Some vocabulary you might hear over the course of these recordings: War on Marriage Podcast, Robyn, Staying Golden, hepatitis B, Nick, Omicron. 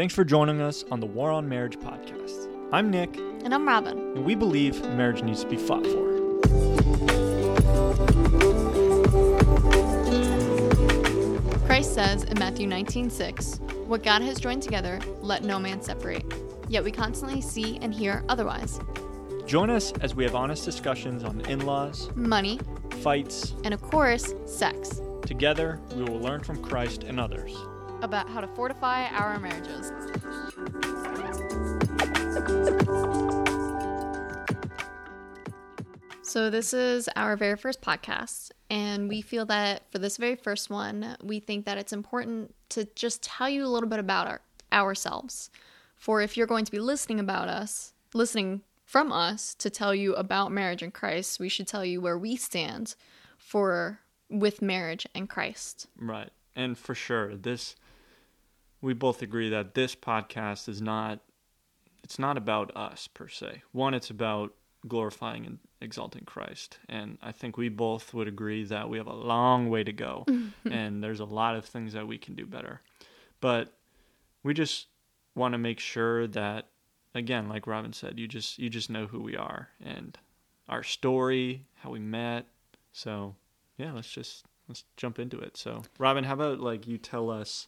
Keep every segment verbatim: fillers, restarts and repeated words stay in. Thanks for joining us on the War on Marriage podcast. I'm Nick. And I'm Robyn. And we believe marriage needs to be fought for. Christ says in Matthew nineteen six, "What God has joined together, let no man separate." Yet we constantly see and hear otherwise. Join us as we have honest discussions on in-laws, money, fights, and of course, sex. Together, we will learn from Christ and others about how to fortify our marriages. So this is our very first podcast, and we feel that for this very first one, we think that it's important to just tell you a little bit about our, ourselves. For if you're going to be listening about us, listening from us to tell you about marriage and Christ, we should tell you where we stand for with marriage and Christ. Right. And for sure, this, we both agree that this podcast is not, it's not about us per se. One, it's about glorifying and exalting Christ, and I think we both would agree that we have a long way to go and there's a lot of things that we can do better, but we just want to make sure that, again, like Robyn said, you just you just know who we are and our story, how we met. So yeah, let's just let's jump into it. So Robyn, how about like you tell us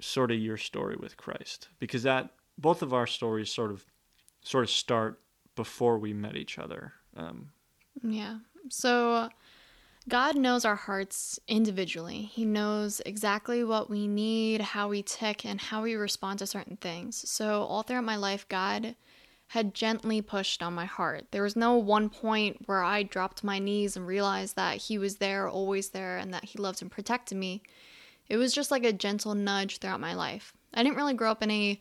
sort of your story with Christ, because that both of our stories sort of sort of start before we met each other. Um, yeah. So God knows our hearts individually. He knows exactly what we need, how we tick, and how we respond to certain things. So all throughout my life, God had gently pushed on my heart. There was no one point where I dropped my knees and realized that he was there, always there, and that he loved and protected me. It was just like a gentle nudge throughout my life. I didn't really grow up in a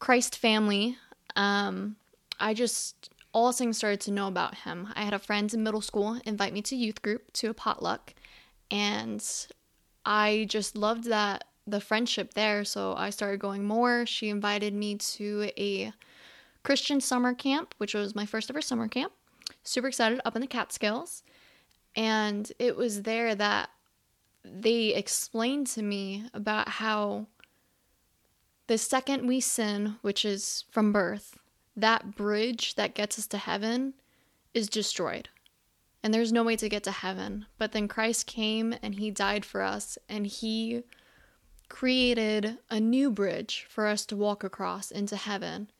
Christ family. Um, I just... All things started to know about him. I had a friend in middle school invite me to youth group, to a potluck, and I just loved that, the friendship there, so I started going more. She invited me to a Christian summer camp, which was my first ever summer camp. Super excited, up in the Catskills, and it was there that they explained to me about how the second we sin, which is from birth, that bridge that gets us to heaven is destroyed. And there's no way to get to heaven. But then Christ came and he died for us. And he created a new bridge for us to walk across into heaven.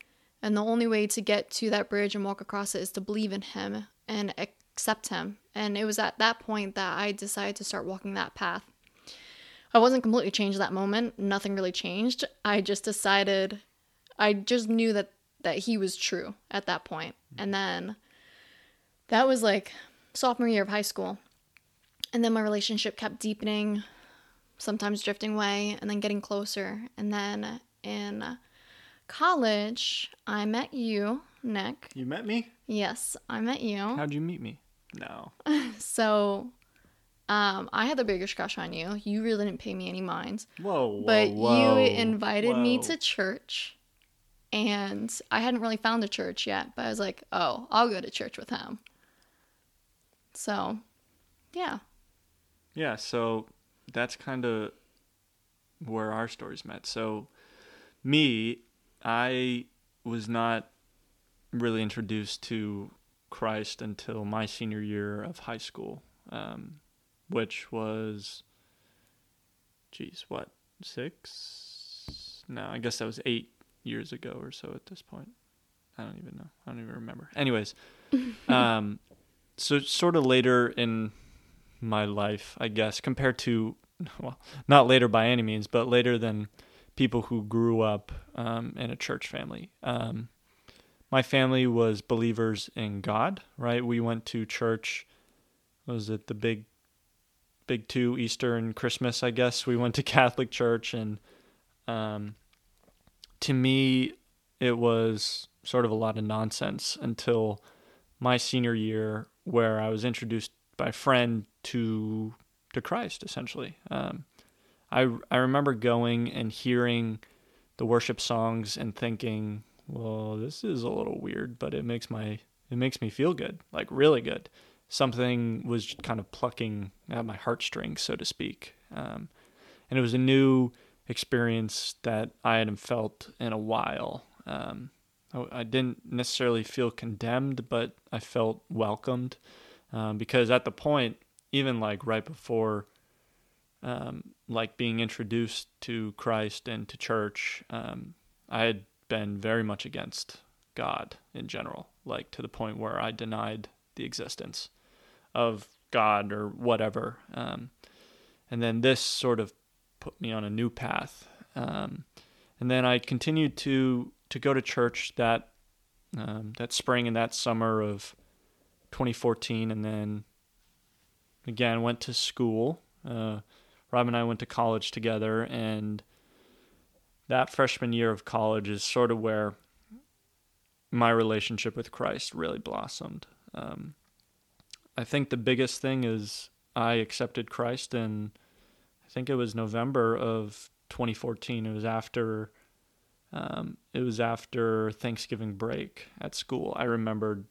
And the only way to get to that bridge and walk across it is to believe in him and accept him. And it was at that point that I decided to start walking that path. I wasn't completely changed that moment. Nothing really changed. I just decided, I just knew that that he was true at that point. And then that was like sophomore year of high school. And then my relationship kept deepening, sometimes drifting away, and then getting closer. And then in college, I met you, Nick. You met me? Yes, I met you. How'd you meet me? No. So um, I had the biggest crush on you. You really didn't pay me any mind. Whoa, whoa, But whoa, you invited whoa. me to church. And I hadn't really found a church yet, but I was like, oh, I'll go to church with him. So, yeah. Yeah, so that's kind of where our stories met. So, me, I was not really introduced to Christ until my senior year of high school, um, which was, geez, what, six? No, I guess that was eight years ago or so at this point. I don't even know. I don't even remember. Anyways, um, so sort of later in my life, I guess, compared to, well, not later by any means, but later than people who grew up um, in a church family. Um, my family was believers in God, right? We went to church, what was it, the big, big two, Easter and Christmas, I guess. We went to Catholic church, and um to me, it was sort of a lot of nonsense until my senior year, where I was introduced by a friend to to Christ, essentially. Um, I I remember going and hearing the worship songs and thinking, well, this is a little weird, but it makes my it makes me feel good, like really good. Something was kind of plucking at my heartstrings, so to speak. Um, and it was a new experience that I hadn't felt in a while. Um, I, I didn't necessarily feel condemned, but I felt welcomed, um, because at the point, even like right before, um, like being introduced to Christ and to church, um, I had been very much against God in general, like to the point where I denied the existence of God or whatever. Um, and then this sort of put me on a new path. Um, and then I continued to, to go to church that, um, that spring and that summer of twenty fourteen. And then again, went to school. Uh, Rob and I went to college together, and that freshman year of college is sort of where my relationship with Christ really blossomed. Um, I think the biggest thing is I accepted Christ in, I think it was November of twenty fourteen. It was after, um, it was after Thanksgiving break at school. I remembered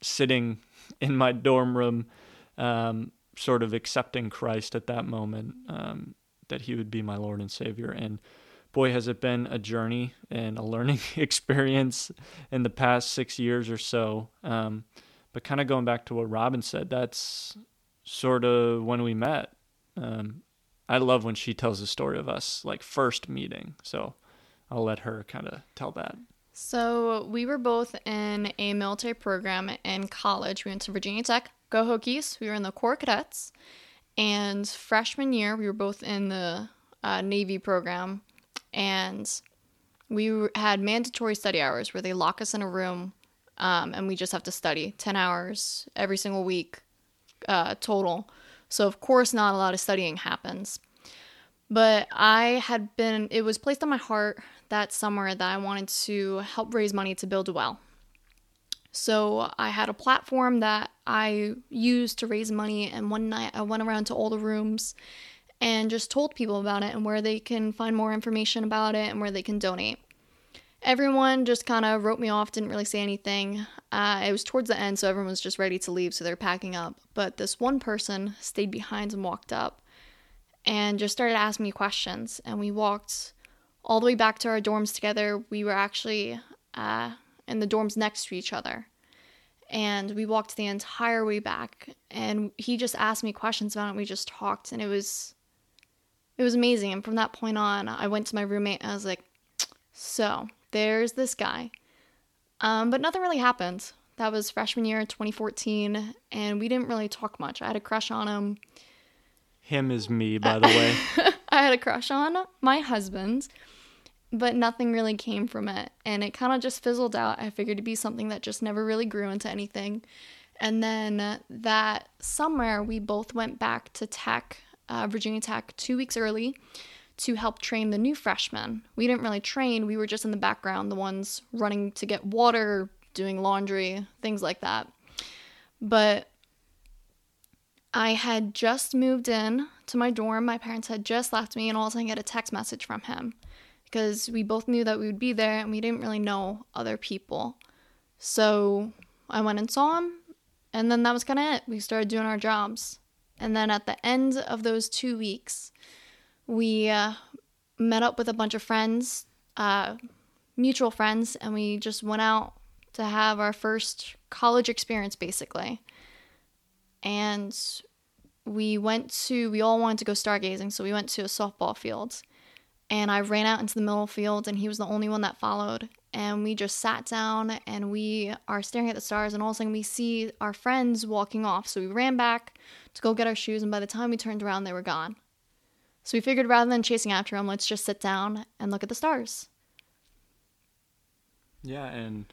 sitting in my dorm room, um, sort of accepting Christ at that moment, um, that he would be my Lord and Savior. And boy, has it been a journey and a learning experience in the past six years or so. Um, but kind of going back to what Robyn said, that's sort of when we met. Um, I love when she tells the story of us, like first meeting. So I'll let her kind of tell that. So we were both in a military program in college. We went to Virginia Tech. Go Hokies. We were in the Corps Cadets. And freshman year, we were both in the uh, Navy program. And we had mandatory study hours where they lock us in a room, um, and we just have to study ten hours every single week uh, total. So, of course, not a lot of studying happens. But I had been, it was placed on my heart that summer that I wanted to help raise money to build a well. So I had a platform that I used to raise money, and one night I went around to all the rooms and just told people about it and where they can find more information about it and where they can donate. Everyone just kind of wrote me off, didn't really say anything. Uh, it was towards the end, so everyone was just ready to leave, so they're packing up. But this one person stayed behind and walked up and just started asking me questions. And we walked all the way back to our dorms together. We were actually uh, in the dorms next to each other. And we walked the entire way back. And he just asked me questions about it. We just talked, and it was... It was amazing. And from that point on, I went to my roommate and I was like, so there's this guy. Um, but nothing really happened. That was freshman year, twenty fourteen. And we didn't really talk much. I had a crush on him. Him is me, by the way. I had a crush on my husband, but nothing really came from it. And it kind of just fizzled out. I figured it'd be something that just never really grew into anything. And then that summer, we both went back to tech Uh, Virginia Tech two weeks early to help train the new freshmen. We didn't really train. We were just in the background, the ones running to get water, doing laundry, things like that. But I had just moved in to my dorm. My parents had just left me, and all of a sudden I get a text message from him because we both knew that we would be there and we didn't really know other people. So I went and saw him, and then that was kind of it. We started doing our jobs. And then at the end of those two weeks, we uh, met up with a bunch of friends, uh, mutual friends, and we just went out to have our first college experience, basically. And we went to, we all wanted to go stargazing, so we went to a softball field. And I ran out into the middle field, and he was the only one that followed. And we just sat down, and we are staring at the stars, and all of a sudden we see our friends walking off. So we ran back to go get our shoes, and by the time we turned around, they were gone. So we figured rather than chasing after them, let's just sit down and look at the stars. Yeah, and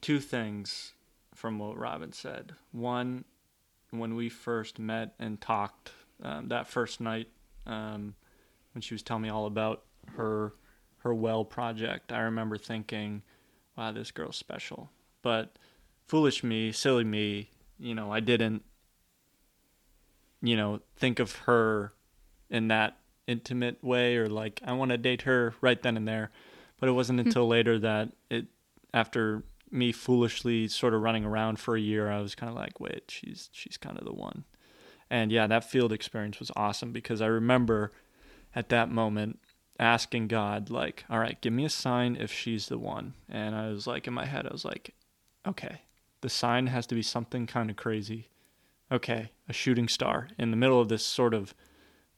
two things from what Robyn said. One, when we first met and talked um, that first night, um, when she was telling me all about her... her well project, I remember thinking, wow, this girl's special. But foolish me, silly me, you know, I didn't, you know, think of her in that intimate way, or like, I want to date her right then and there. But it wasn't until later that it, after me foolishly sort of running around for a year, I was kind of like, wait, she's, she's kind of the one. And yeah, that field experience was awesome because I remember at that moment, asking God, like, all right, give me a sign if she's the one. And I was like, in my head, I was like, okay, the sign has to be something kind of crazy. Okay, a shooting star in the middle of this sort of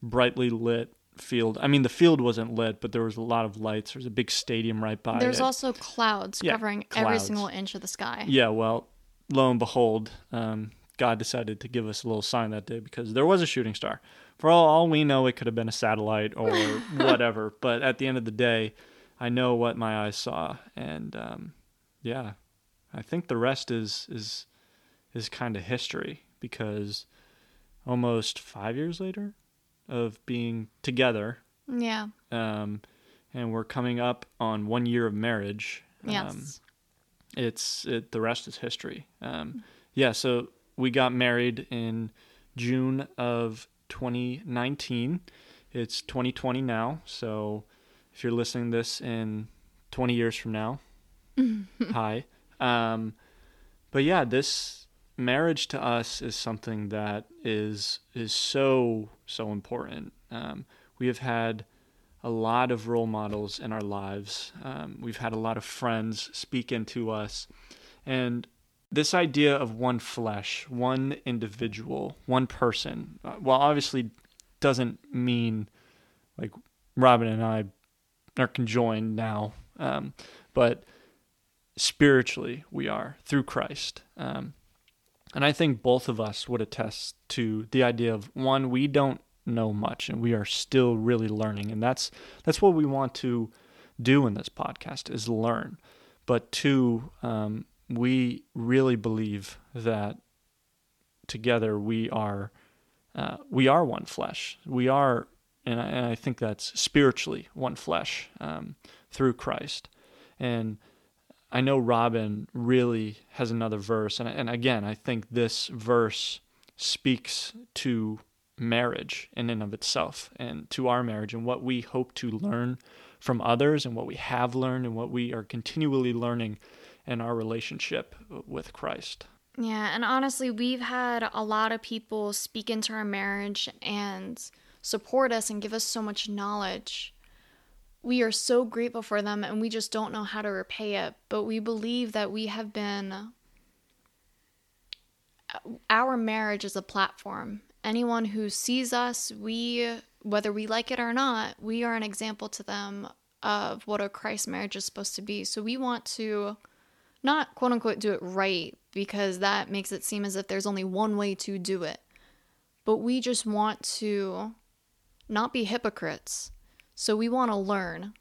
brightly lit field. I mean, the field wasn't lit, but there was a lot of lights. There was a big stadium right by There's it. also clouds yeah, covering clouds. every single inch of the sky. Yeah, well, lo and behold, um, God decided to give us a little sign that day because there was a shooting star. For all, all we know, it could have been a satellite or whatever. But at the end of the day, I know what my eyes saw. And um, yeah, I think the rest is is is kind of history, because almost five years later of being together. Yeah. Um, and we're coming up on one year of marriage. Yes. Um, it's, it, the rest is history. Um, yeah. So we got married in June of twenty nineteen. It's twenty twenty now. So if you're listening to this in twenty years from now, hi. Um, but yeah, this, marriage to us is something that is is so, so important. Um, we have had a lot of role models in our lives. Um, we've had a lot of friends speak into us. And this idea of one flesh, one individual, one person, while obviously doesn't mean like Robyn and I are conjoined now, um, but spiritually we are through Christ. Um And I think both of us would attest to the idea of, one, we don't know much and we are still really learning. And that's that's what we want to do in this podcast, is learn. But two, um, we really believe that together we are uh, we are one flesh. We are, and I, and I think that's spiritually one flesh um, through Christ. And I know Robyn really has another verse, and and again, I think this verse speaks to marriage in and of itself, and to our marriage, and what we hope to learn from others, and what we have learned, and what we are continually learning in our relationship with Christ. Yeah, and honestly, we've had a lot of people speak into our marriage and support us and give us so much knowledge. We are so grateful for them, and we just don't know how to repay it. But we believe that we have been, our marriage is a platform. Anyone who sees us, we, whether we like it or not, we are an example to them of what a Christ marriage is supposed to be. So we want to not, quote unquote, do it right, because that makes it seem as if there's only one way to do it. But we just want to not be hypocrites. So we want to learn,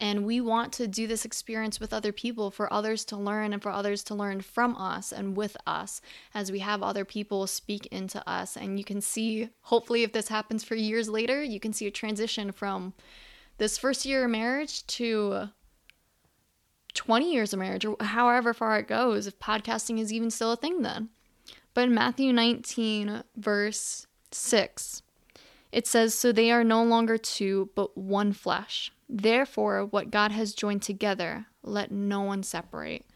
and we want to do this experience with other people, for others to learn and for others to learn from us and with us, as we have other people speak into us. And you can see, hopefully if this happens for years later, you can see a transition from this first year of marriage to twenty years of marriage, or however far it goes, if podcasting is even still a thing then. But in Matthew nineteen, verse six, it says, "So they are no longer two, but one flesh. Therefore, what God has joined together, let no one separate."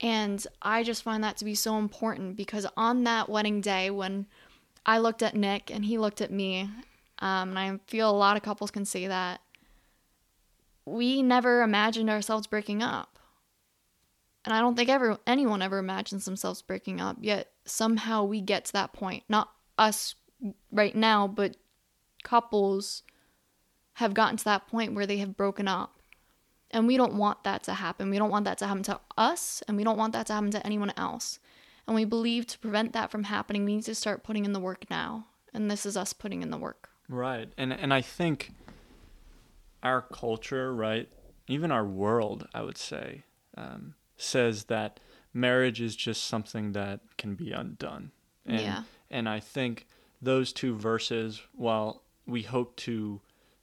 And I just find that to be so important, because on that wedding day, when I looked at Nick and he looked at me, um, and I feel a lot of couples can say that, we never imagined ourselves breaking up. And I don't think ever anyone ever imagines themselves breaking up, yet somehow we get to that point. Not us right now, but couples have gotten to that point where they have broken up, and we don't want that to happen. We don't want that to happen to us, and we don't want that to happen to anyone else. And we believe to prevent that from happening, we need to start putting in the work now, and this is us putting in the work. Right, and and I think our culture, right, even our world, I would say, um, says that marriage is just something that can be undone. And, yeah, and I think those two verses, while we hope to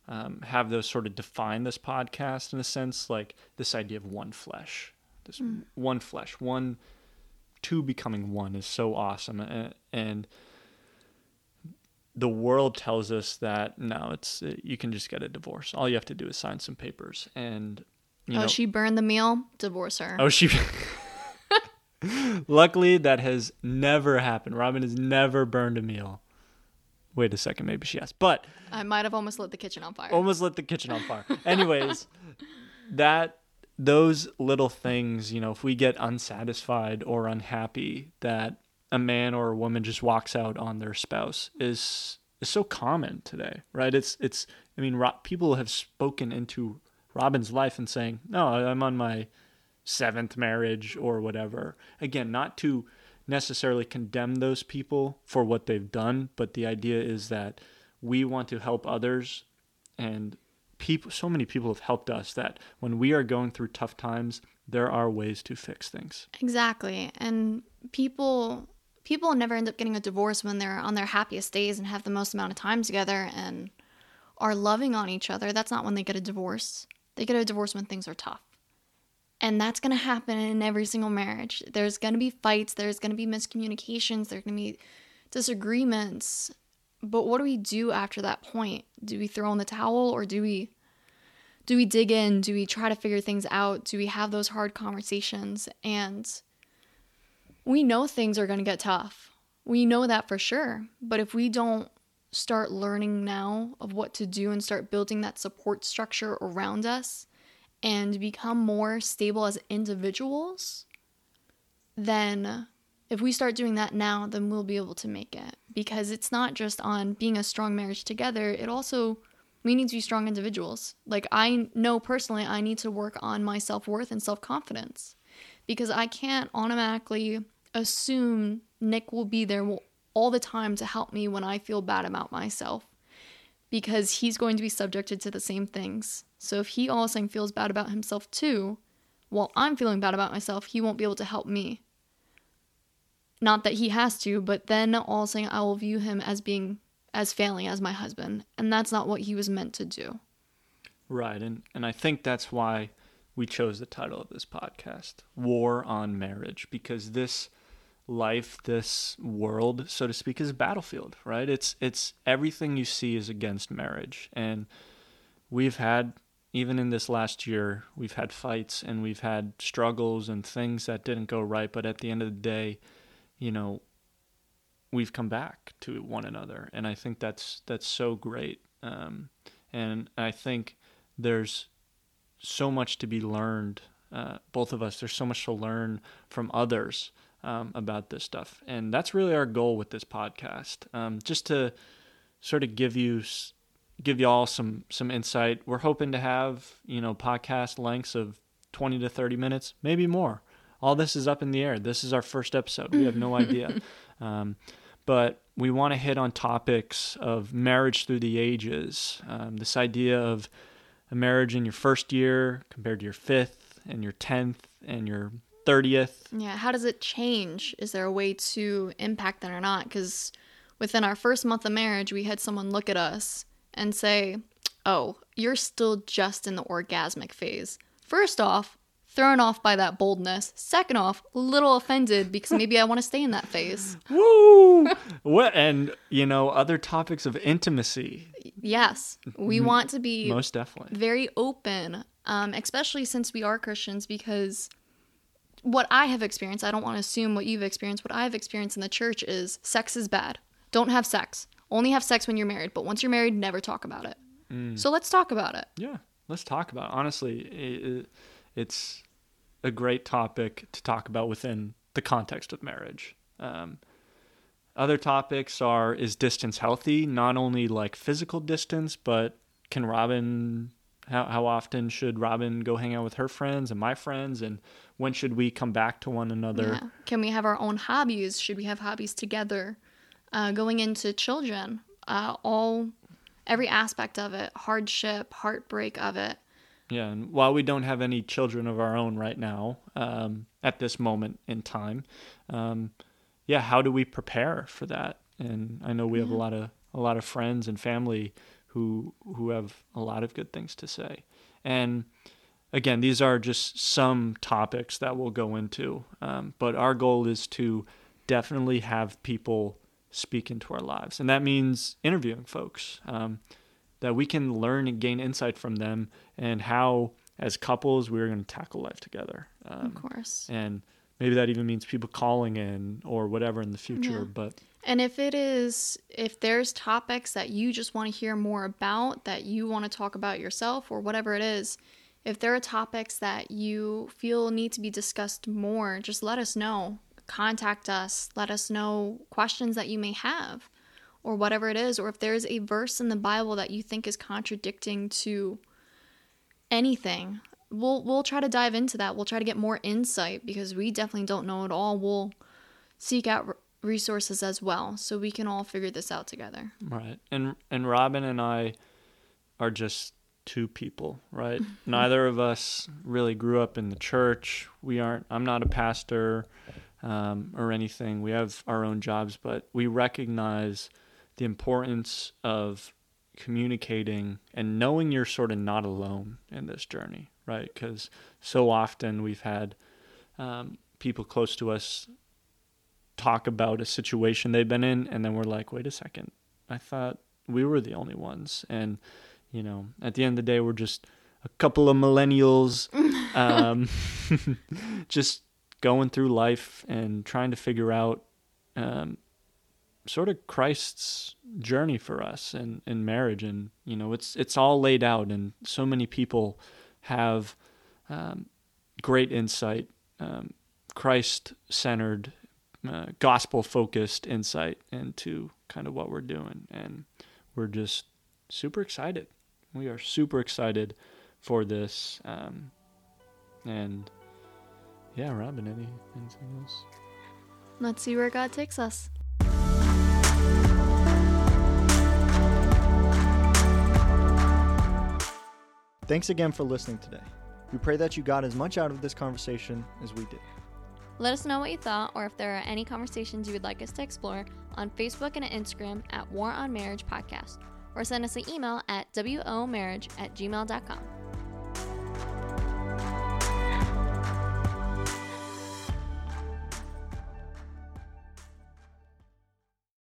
um, have those sort of define this podcast in a sense, like this idea of one flesh, this mm. one flesh, one, two becoming one is so awesome. And the world tells us that, no, it's, you can just get a divorce. All you have to do is sign some papers. And, you oh, know, she burned the meal, divorce her. Oh, she... Luckily, that has never happened. Robyn has never burned a meal. wait a second, maybe she has. But I might have almost lit the kitchen on fire. Almost lit the kitchen on fire. Anyways, that those little things, you know, if we get unsatisfied or unhappy that a man or a woman just walks out on their spouse is is so common today, right? It's it's I mean, Rob, people have spoken into Robyn's life and saying, "No, I'm on my seventh marriage or whatever." Again, not to necessarily condemn those people for what they've done, but the idea is that we want to help others, and people, so many people have helped us, that when we are going through tough times, there are ways to fix things. Exactly. And people people never end up getting a divorce when they're on their happiest days and have the most amount of time together and are loving on each other. That's not when they get a divorce. They get a divorce when things are tough. And that's going to happen in every single marriage. There's going to be fights. There's going to be miscommunications. There's going to be disagreements. But what do we do after that point? Do we throw in the towel, or do we do we dig in? Do we try to figure things out? Do we have those hard conversations? And we know things are going to get tough. We know that for sure. But if we don't start learning now of what to do and start building that support structure around us, and become more stable as individuals, then if we start doing that now, then we'll be able to make it. Because it's not just on being a strong marriage together, it also, we need to be strong individuals. Like, I know personally, I need to work on my self-worth and self-confidence, because I can't automatically assume Nick will be there all the time to help me when I feel bad about myself, because he's going to be subjected to the same things. So if he all of a sudden feels bad about himself too, while I'm feeling bad about myself, he won't be able to help me. Not that he has to, but then all of a sudden I will view him as being as failing as my husband. And that's not what he was meant to do. Right. And, and I think that's why we chose the title of this podcast, War on Marriage, because this life, this world, so to speak, is a battlefield, right? It's, it's everything you see is against marriage. And we've had, even in this last year, we've had fights and we've had struggles and things that didn't go right. But at the end of the day, you know, we've come back to one another. And I think that's, that's so great. Um, and I think there's so much to be learned, uh, both of us, there's so much to learn from others um, about this stuff. And that's really our goal with this podcast, um, just to sort of give you... S- give y'all some, some insight. We're hoping to have, you know, podcast lengths of twenty to thirty minutes, maybe more. All this is up in the air. This is our first episode. We have no idea. Um, but we want to hit on topics of marriage through the ages. Um, this idea of a marriage in your first year compared to your fifth and your tenth and your thirtieth. Yeah. How does it change? Is there a way to impact that or not? Because within our first month of marriage, we had someone look at us and say, "Oh, you're still just in the orgasmic phase." First off, thrown off by that boldness. Second off, a little offended because maybe I want to stay in that phase. Woo! What? And, you know, other topics of intimacy. Yes. We want to be most definitely very open, um, especially since we are Christians, because what I have experienced, I don't want to assume what you've experienced, what I've experienced in the church is sex is bad. Don't have sex. Only have sex when you're married, but once you're married, never talk about it. Mm. So let's talk about it. Yeah, let's talk about it. Honestly, it, it, it's a great topic to talk about within the context of marriage. Um, other topics are, is distance healthy? Not only like physical distance, but can Robyn, how, how often should Robyn go hang out with her friends and my friends? And when should we come back to one another? Yeah. Can we have our own hobbies? Should we have hobbies together? Uh, going into children, uh, all, every aspect of it, hardship, heartbreak of it. Yeah, and while we don't have any children of our own right now, um, at this moment in time, um, yeah, how do we prepare for that? And I know we have yeah. a lot of a lot of friends and family who who have a lot of good things to say. And again, these are just some topics that we'll go into, um, but our goal is to definitely have people speak into our lives. And that means interviewing folks, um, that we can learn and gain insight from them, and how, as couples, we're going to tackle life together. Um, of course. And maybe that even means people calling in or whatever in the future. Yeah. But and if it is, if there's topics that you just want to hear more about, that you want to talk about yourself or whatever it is, if there are topics that you feel need to be discussed more, just let us know. Contact us. Let us know questions that you may have or whatever it is. Or if there's a verse in the Bible that you think is contradicting to anything, we'll we'll try to dive into that. We'll try to get more insight because we definitely don't know it all. We'll seek out re- resources as well so we can all figure this out together. Right. And, and Robyn and I are just two people, right? Neither of us really grew up in the church. We aren't, I'm not a pastor um, or anything. We have our own jobs, but we recognize the importance of communicating and knowing you're sort of not alone in this journey, right? Because so often we've had um, people close to us talk about a situation they've been in, and then we're like, wait a second, I thought we were the only ones. And you know, at the end of the day, we're just a couple of millennials um, just going through life and trying to figure out um, sort of Christ's journey for us in, in marriage. And, you know, it's it's all laid out. And so many people have um, great insight, um, Christ-centered, uh, gospel-focused insight into kind of what we're doing. And we're just super excited. We are super excited for this. Um, and yeah, Robyn, any, anything else? Let's see where God takes us. Thanks again for listening today. We pray that you got as much out of this conversation as we did. Let us know what you thought or if there are any conversations you would like us to explore on Facebook and Instagram at War on Marriage Podcast. Or send us an email at womarriage at gmail dot com.